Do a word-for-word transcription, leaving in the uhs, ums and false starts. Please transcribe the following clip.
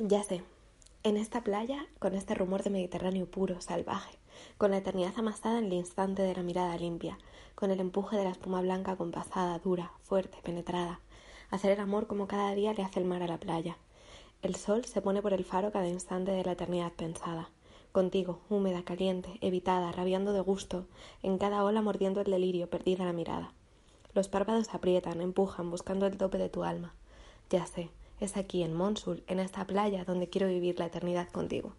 Ya sé, en esta playa, con este rumor de Mediterráneo puro, salvaje, con la eternidad amasada en el instante de la mirada limpia, con el empuje de la espuma blanca compasada, dura, fuerte, penetrada, hacer el amor como cada día le hace el mar a la playa. El sol se pone por el faro cada instante de la eternidad pensada. Contigo, húmeda, caliente, evitada, rabiando de gusto, en cada ola mordiendo el delirio, perdida la mirada. Los párpados aprietan, empujan, buscando el tope de tu alma. Ya sé, es aquí, en Monsul, en esta playa, donde quiero vivir la eternidad contigo.